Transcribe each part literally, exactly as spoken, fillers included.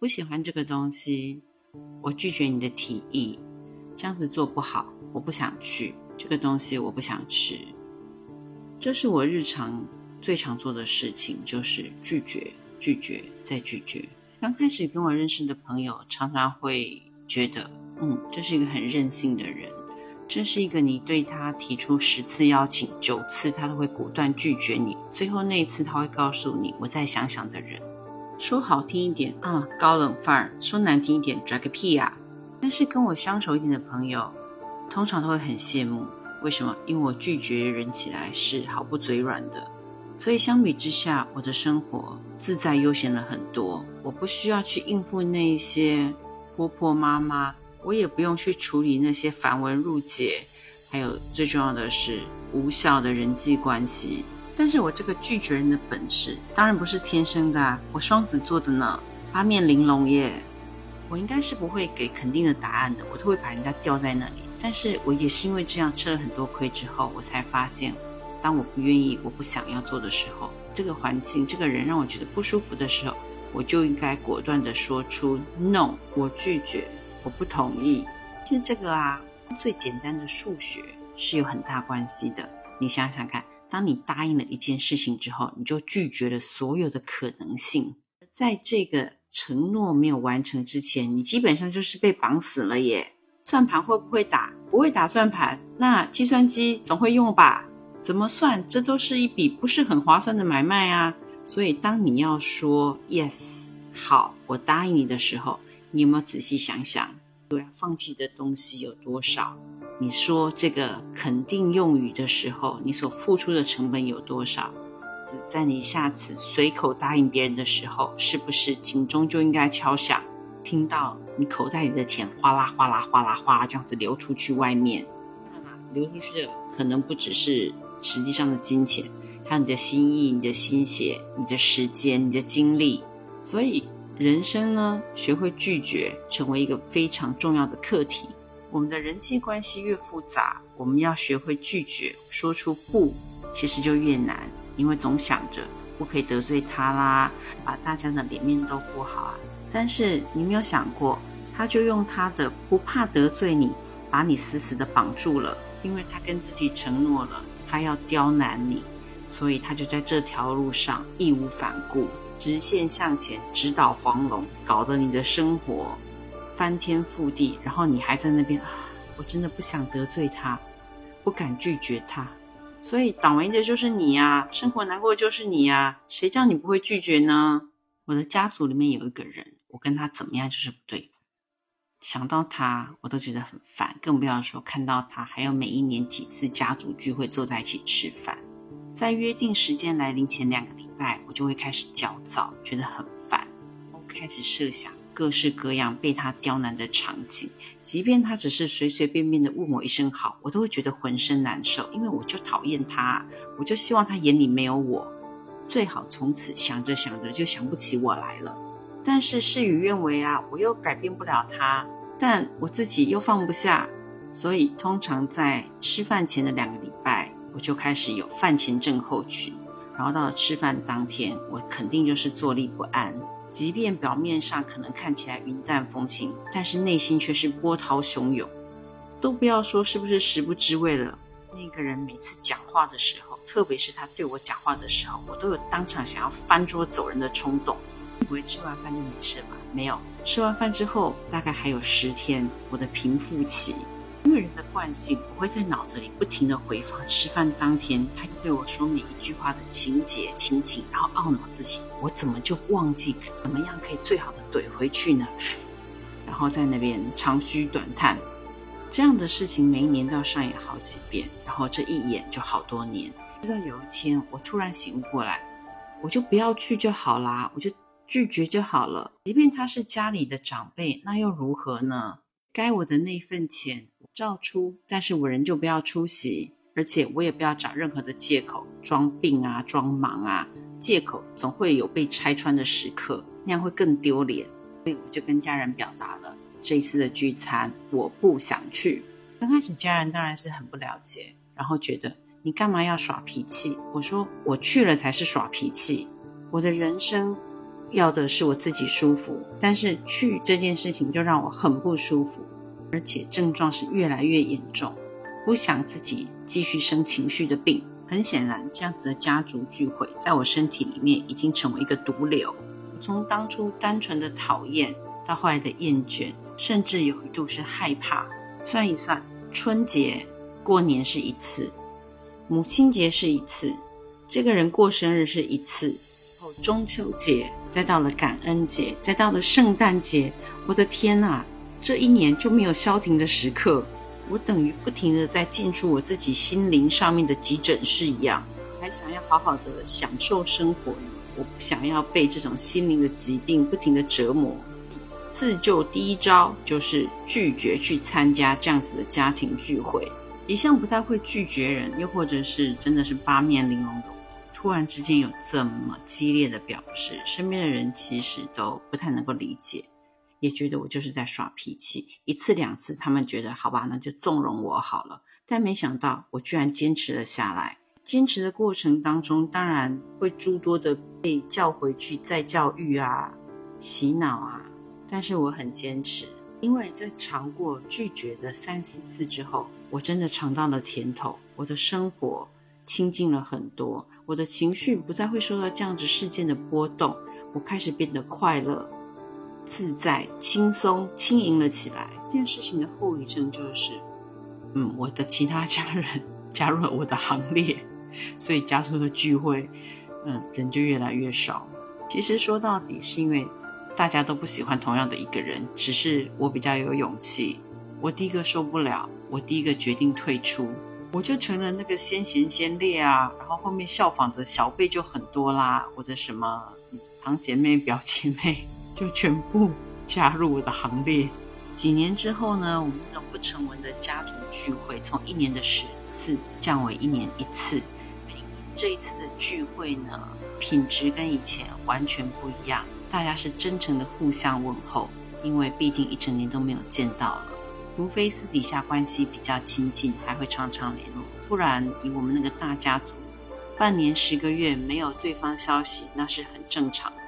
不喜欢这个东西，我拒绝你的提议，这样子做不好，我不想去，这个东西我不想吃。这是我日常最常做的事情，就是拒绝拒绝再拒绝。刚开始跟我认识的朋友常常会觉得嗯，这是一个很任性的人，这是一个你对他提出十次邀请，九次他都会果断拒绝你，最后那一次他会告诉你我再想想的人。说好听一点啊，高冷范儿；说难听一点，拽个屁啊。但是跟我相熟一点的朋友通常都会很羡慕，为什么？因为我拒绝人起来是毫不嘴软的，所以相比之下，我的生活自在悠闲了很多。我不需要去应付那些婆婆妈妈，我也不用去处理那些繁文缛节，还有最重要的是无效的人际关系。但是我这个拒绝人的本事当然不是天生的啊，我双子座的呢，八面玲珑耶。我应该是不会给肯定的答案的，我都会把人家吊在那里。但是我也是因为这样吃了很多亏之后，我才发现当我不愿意我不想要做的时候，这个环境这个人让我觉得不舒服的时候，我就应该果断的说出 no， 我拒绝，我不同意。其实这个啊，最简单的数学是有很大关系的。你想想看，当你答应了一件事情之后，你就拒绝了所有的可能性。在这个承诺没有完成之前，你基本上就是被绑死了耶。算盘会不会打？不会打算盘，那计算机总会用吧？怎么算？这都是一笔不是很划算的买卖啊。所以当你要说 yes 好我答应你的时候，你有没有仔细想想我要放弃的东西有多少？你说这个肯定用语的时候，你所付出的成本有多少？在你下次随口答应别人的时候，是不是警钟就应该敲响？听到你口袋里的钱哗啦哗啦哗啦哗啦这样子流出去外面，流出去的可能不只是实际上的金钱，还有你的心意、你的心血、你的时间、你的精力。所以人生呢，学会拒绝成为一个非常重要的课题。我们的人际关系越复杂，我们要学会拒绝，说出不其实就越难，因为总想着不可以得罪他啦，把大家的脸面都顾好啊。但是你没有想过，他就用他的不怕得罪你把你死死的绑住了，因为他跟自己承诺了他要刁难你，所以他就在这条路上义无反顾，直线向前，直捣黄龙，搞得你的生活翻天覆地。然后你还在那边、啊、我真的不想得罪他，不敢拒绝他。所以倒霉的就是你啊，生活难过的就是你啊，谁叫你不会拒绝呢？我的家族里面有一个人，我跟他怎么样就是不对，想到他我都觉得很烦，更不要说看到他还有每一年几次家族聚会坐在一起吃饭。在约定时间来临前两个礼拜，我就会开始焦躁，觉得很烦，我开始设想各式各样被他刁难的场景。即便他只是随随便便的问我一声好，我都会觉得浑身难受，因为我就讨厌他，我就希望他眼里没有我，最好从此想着想着就想不起我来了。但是事与愿违啊，我又改变不了他，但我自己又放不下。所以通常在吃饭前的两个礼拜，我就开始有饭前症候群，然后到了吃饭当天，我肯定就是坐立不安。即便表面上可能看起来云淡风轻，但是内心却是波涛汹涌。都不要说是不是食不知味了，那个人每次讲话的时候，特别是他对我讲话的时候，我都有当场想要翻桌走人的冲动。以为吃完饭就没事嘛？没有，吃完饭之后大概还有十天我的平复期。因为人的惯性，我会在脑子里不停的回放吃饭当天他对我说每一句话的情节情景，然后懊恼自己我怎么就忘记，怎么样可以最好的怼回去呢？然后在那边长吁短叹。这样的事情每一年都要上演好几遍，然后这一演就好多年。直到有一天我突然醒悟过来，我就不要去就好啦，我就拒绝就好了。即便他是家里的长辈，那又如何呢？该我的那份钱我照出，但是我人就不要出席，而且我也不要找任何的借口，装病啊，装忙啊，借口总会有被拆穿的时刻，那样会更丢脸。所以我就跟家人表达了这一次的聚餐我不想去。刚开始家人当然是很不了解，然后觉得你干嘛要耍脾气？我说我去了才是耍脾气，我的人生要的是我自己舒服，但是去这件事情就让我很不舒服，而且症状是越来越严重，不想自己继续生情绪的病。很显然，这样子的家族聚会在我身体里面已经成为一个毒瘤，从当初单纯的讨厌到后来的厌倦，甚至有一度是害怕。算一算，春节过年是一次，母亲节是一次，这个人过生日是一次，中秋节，再到了感恩节，再到了圣诞节，我的天啊，这一年就没有消停的时刻，我等于不停的在进出我自己心灵上面的急诊室一样。还想要好好的享受生活，我不想要被这种心灵的疾病不停的折磨。自救第一招就是拒绝去参加这样子的家庭聚会。一向不太会拒绝人，又或者是真的是八面玲珑的，突然之间有这么激烈的表示，身边的人其实都不太能够理解，也觉得我就是在耍脾气。一次两次他们觉得好吧，那就纵容我好了，但没想到我居然坚持了下来。坚持的过程当中，当然会诸多的被叫回去再教育啊，洗脑啊，但是我很坚持。因为在尝过拒绝的三四次之后，我真的尝到了甜头，我的生活清静了很多，我的情绪不再会受到这样子事件的波动，我开始变得快乐、自在、轻松、轻盈了起来。这件事情的后遗症就是嗯，我的其他家人加入了我的行列，所以家族的聚会嗯，人就越来越少。其实说到底是因为大家都不喜欢同样的一个人，只是我比较有勇气，我第一个受不了，我第一个决定退出，我就成了那个先贤先烈啊，然后后面效仿的小辈就很多啦，我的什么堂姐妹表姐妹就全部加入我的行列。几年之后呢，我们那种不成文的家族聚会从一年的十次降为一年一次。这一次的聚会呢，品质跟以前完全不一样，大家是真诚的互相问候，因为毕竟一整年都没有见到了，除非私底下关系比较亲近还会常常联络，不然以我们那个大家族，半年十个月没有对方消息那是很正常的。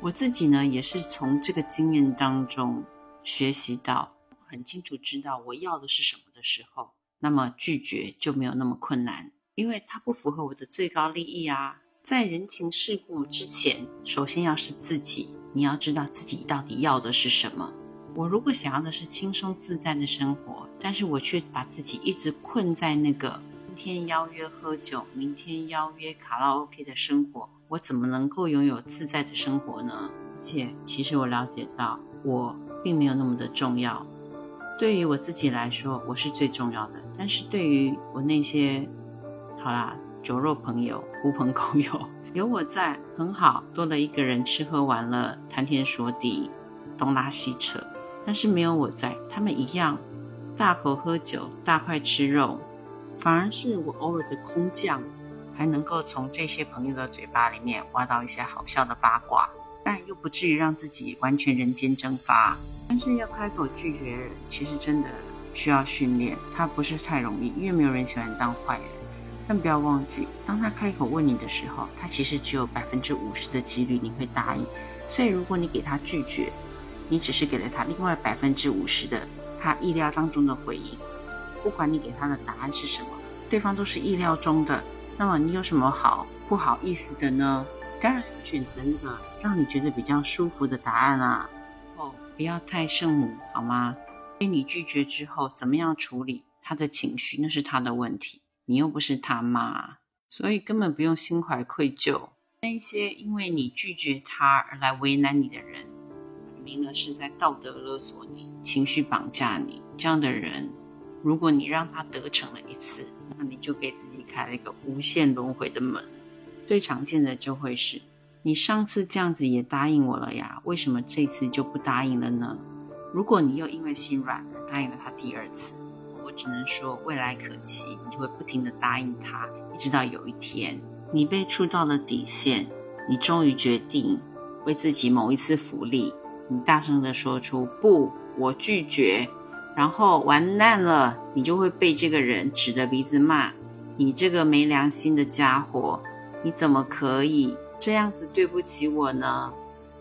我自己呢也是从这个经验当中学习到，很清楚知道我要的是什么的时候，那么拒绝就没有那么困难，因为它不符合我的最高利益啊。在人情世故之前，首先要是自己，你要知道自己到底要的是什么。我如果想要的是轻松自在的生活，但是我却把自己一直困在那个明天邀约喝酒，明天邀约卡拉 OK 的生活，我怎么能够拥有自在的生活呢？而且其实我了解到我并没有那么的重要，对于我自己来说我是最重要的，但是对于我那些好啦酒肉朋友、狐朋狗友，有我在很好，多了一个人吃喝玩乐、谈天说地、东拉西扯，但是没有我在，他们一样大口喝酒、大块吃肉，反而是我偶尔的空降，还能够从这些朋友的嘴巴里面挖到一些好笑的八卦，但又不至于让自己完全人间蒸发。但是要开口拒绝人，其实真的需要训练，它不是太容易，因为没有人喜欢当坏人。但不要忘记，当他开口问你的时候，他其实只有 百分之五十 的几率你会答应，所以如果你给他拒绝，你只是给了他另外 百分之五十 的他意料当中的回应。不管你给他的答案是什么，对方都是意料中的，那么你有什么好不好意思的呢？当然选择那个让你觉得比较舒服的答案啊，哦，不要太圣母好吗？被你拒绝之后怎么样处理他的情绪，那是他的问题，你又不是他妈，所以根本不用心怀愧疚。那些因为你拒绝他而来为难你的人，明了是在道德勒索你、情绪绑架你，这样的人如果你让他得逞了一次，那你就给自己开了一个无限轮回的门。最常见的就会是你上次这样子也答应我了呀，为什么这次就不答应了呢？如果你又因为心软而答应了他第二次，我只能说未来可期，你就会不停的答应他，一直到有一天你被触到了底线，你终于决定为自己谋一次福利，你大声的说出不，我拒绝，然后完蛋了，你就会被这个人指着鼻子骂，你这个没良心的家伙，你怎么可以这样子对不起我呢？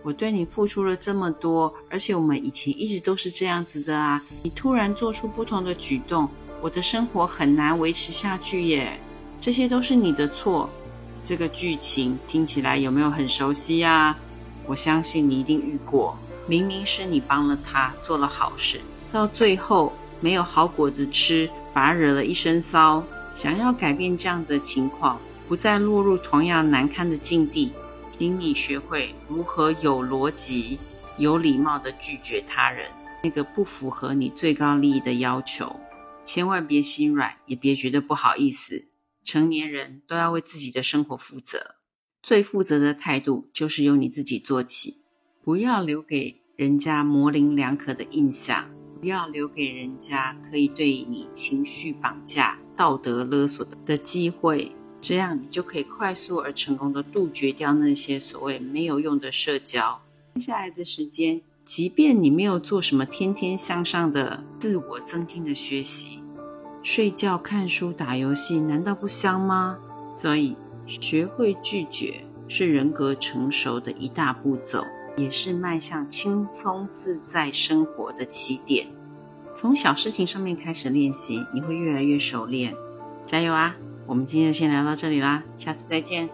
我对你付出了这么多，而且我们以前一直都是这样子的啊，你突然做出不同的举动，我的生活很难维持下去耶，这些都是你的错。这个剧情听起来有没有很熟悉啊？我相信你一定遇过，明明是你帮了他，做了好事，到最后没有好果子吃，反而惹了一身骚。想要改变这样子的情况，不再落入同样难堪的境地，请你学会如何有逻辑、有礼貌地拒绝他人那个不符合你最高利益的要求。千万别心软，也别觉得不好意思，成年人都要为自己的生活负责，最负责的态度就是由你自己做起，不要留给人家模棱两可的印象，不要留给人家可以对你情绪绑架、道德勒索的机会，这样你就可以快速而成功地杜绝掉那些所谓没有用的社交。接下来的时间，即便你没有做什么天天向上的自我增进的学习，睡觉、看书、打游戏难道不香吗？所以学会拒绝是人格成熟的一大步骤，也是迈向轻松自在生活的起点。从小事情上面开始练习，你会越来越熟练。加油啊！我们今天就先聊到这里啦，下次再见。